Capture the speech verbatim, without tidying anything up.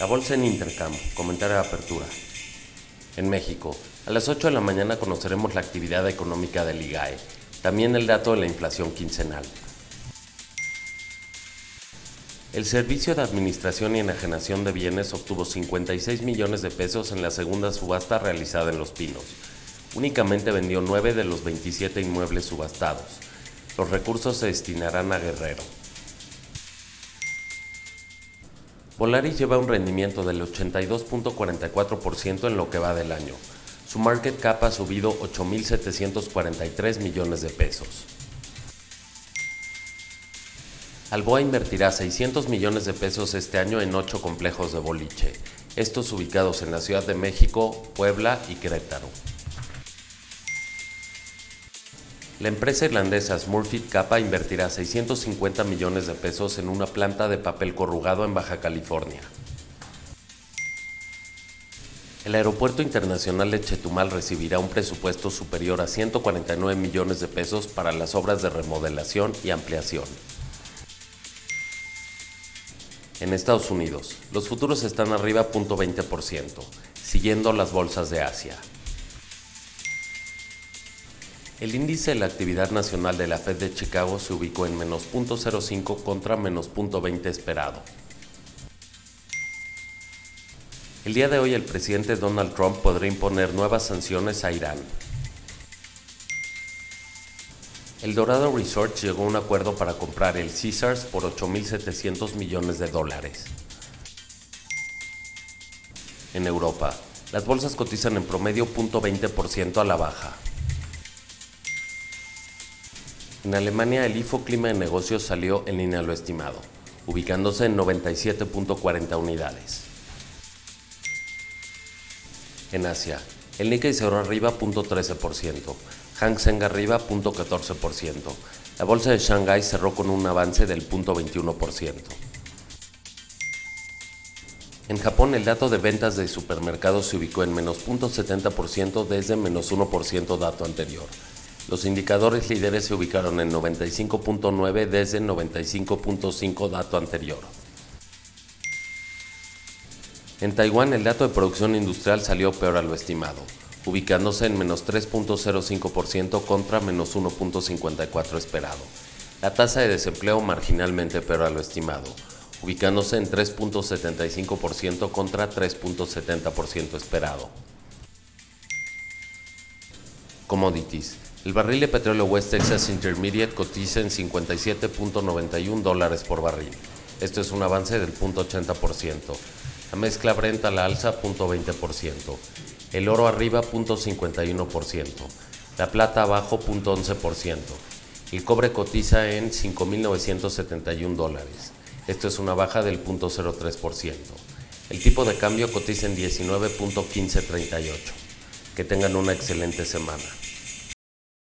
La bolsa en Intercam, comentario de apertura. En México, a las ocho de la mañana conoceremos la actividad económica del I G A E, también el dato de la inflación quincenal. El Servicio de Administración y Enajenación de Bienes obtuvo cincuenta y seis millones de pesos en la segunda subasta realizada en Los Pinos. Únicamente vendió nueve de los veintisiete inmuebles subastados. Los recursos se destinarán a Guerrero. Volaris lleva un rendimiento del ochenta y dos punto cuarenta y cuatro por ciento en lo que va del año. Su market cap ha subido ocho mil setecientos cuarenta y tres millones de pesos. Alboa invertirá seiscientos millones de pesos este año en ocho complejos de boliche, estos ubicados en la Ciudad de México, Puebla y Querétaro. La empresa irlandesa Smurfit Kappa invertirá seiscientos cincuenta millones de pesos en una planta de papel corrugado en Baja California. El Aeropuerto Internacional de Chetumal recibirá un presupuesto superior a ciento cuarenta y nueve millones de pesos para las obras de remodelación y ampliación. En Estados Unidos, los futuros están arriba cero punto veinte por ciento, siguiendo las bolsas de Asia. El índice de la actividad nacional de la Fed de Chicago se ubicó en menos cero punto cero cinco contra menos cero punto veinte esperado. El día de hoy el presidente Donald Trump podrá imponer nuevas sanciones a Irán. El Dorado Resorts llegó a un acuerdo para comprar el Caesars por ocho mil setecientos millones de dólares. En Europa, las bolsas cotizan en promedio cero punto veinte por ciento a la baja. En Alemania, el I F O Clima de Negocios salió en línea a lo estimado, ubicándose en noventa y siete punto cuarenta unidades. En Asia, el Nikkei cerró arriba cero punto trece por ciento, Hang Seng arriba cero punto catorce por ciento. La bolsa de Shanghái cerró con un avance del cero punto veintiuno por ciento. En Japón, el dato de ventas de supermercados se ubicó en menos cero punto setenta por ciento desde menos uno por ciento dato anterior. Los indicadores líderes se ubicaron en noventa y cinco punto nueve desde noventa y cinco punto cinco dato anterior. En Taiwán, el dato de producción industrial salió peor a lo estimado, ubicándose en menos tres punto cero cinco por ciento contra menos uno punto cincuenta y cuatro esperado. La tasa de desempleo marginalmente peor a lo estimado, ubicándose en tres punto setenta y cinco por ciento contra tres punto setenta por ciento esperado. Commodities. El barril de petróleo West Texas Intermediate cotiza en cincuenta y siete punto noventa y uno dólares por barril. Esto es un avance del cero punto ochenta por ciento. La mezcla Brent a la alza cero punto veinte por ciento. El oro arriba cero punto cincuenta y uno por ciento. La plata abajo cero punto once por ciento. El cobre cotiza en cinco mil novecientos setenta y uno dólares. Esto es una baja del cero punto cero tres por ciento. El tipo de cambio cotiza en diecinueve punto quince treinta y ocho. Que tengan una excelente semana.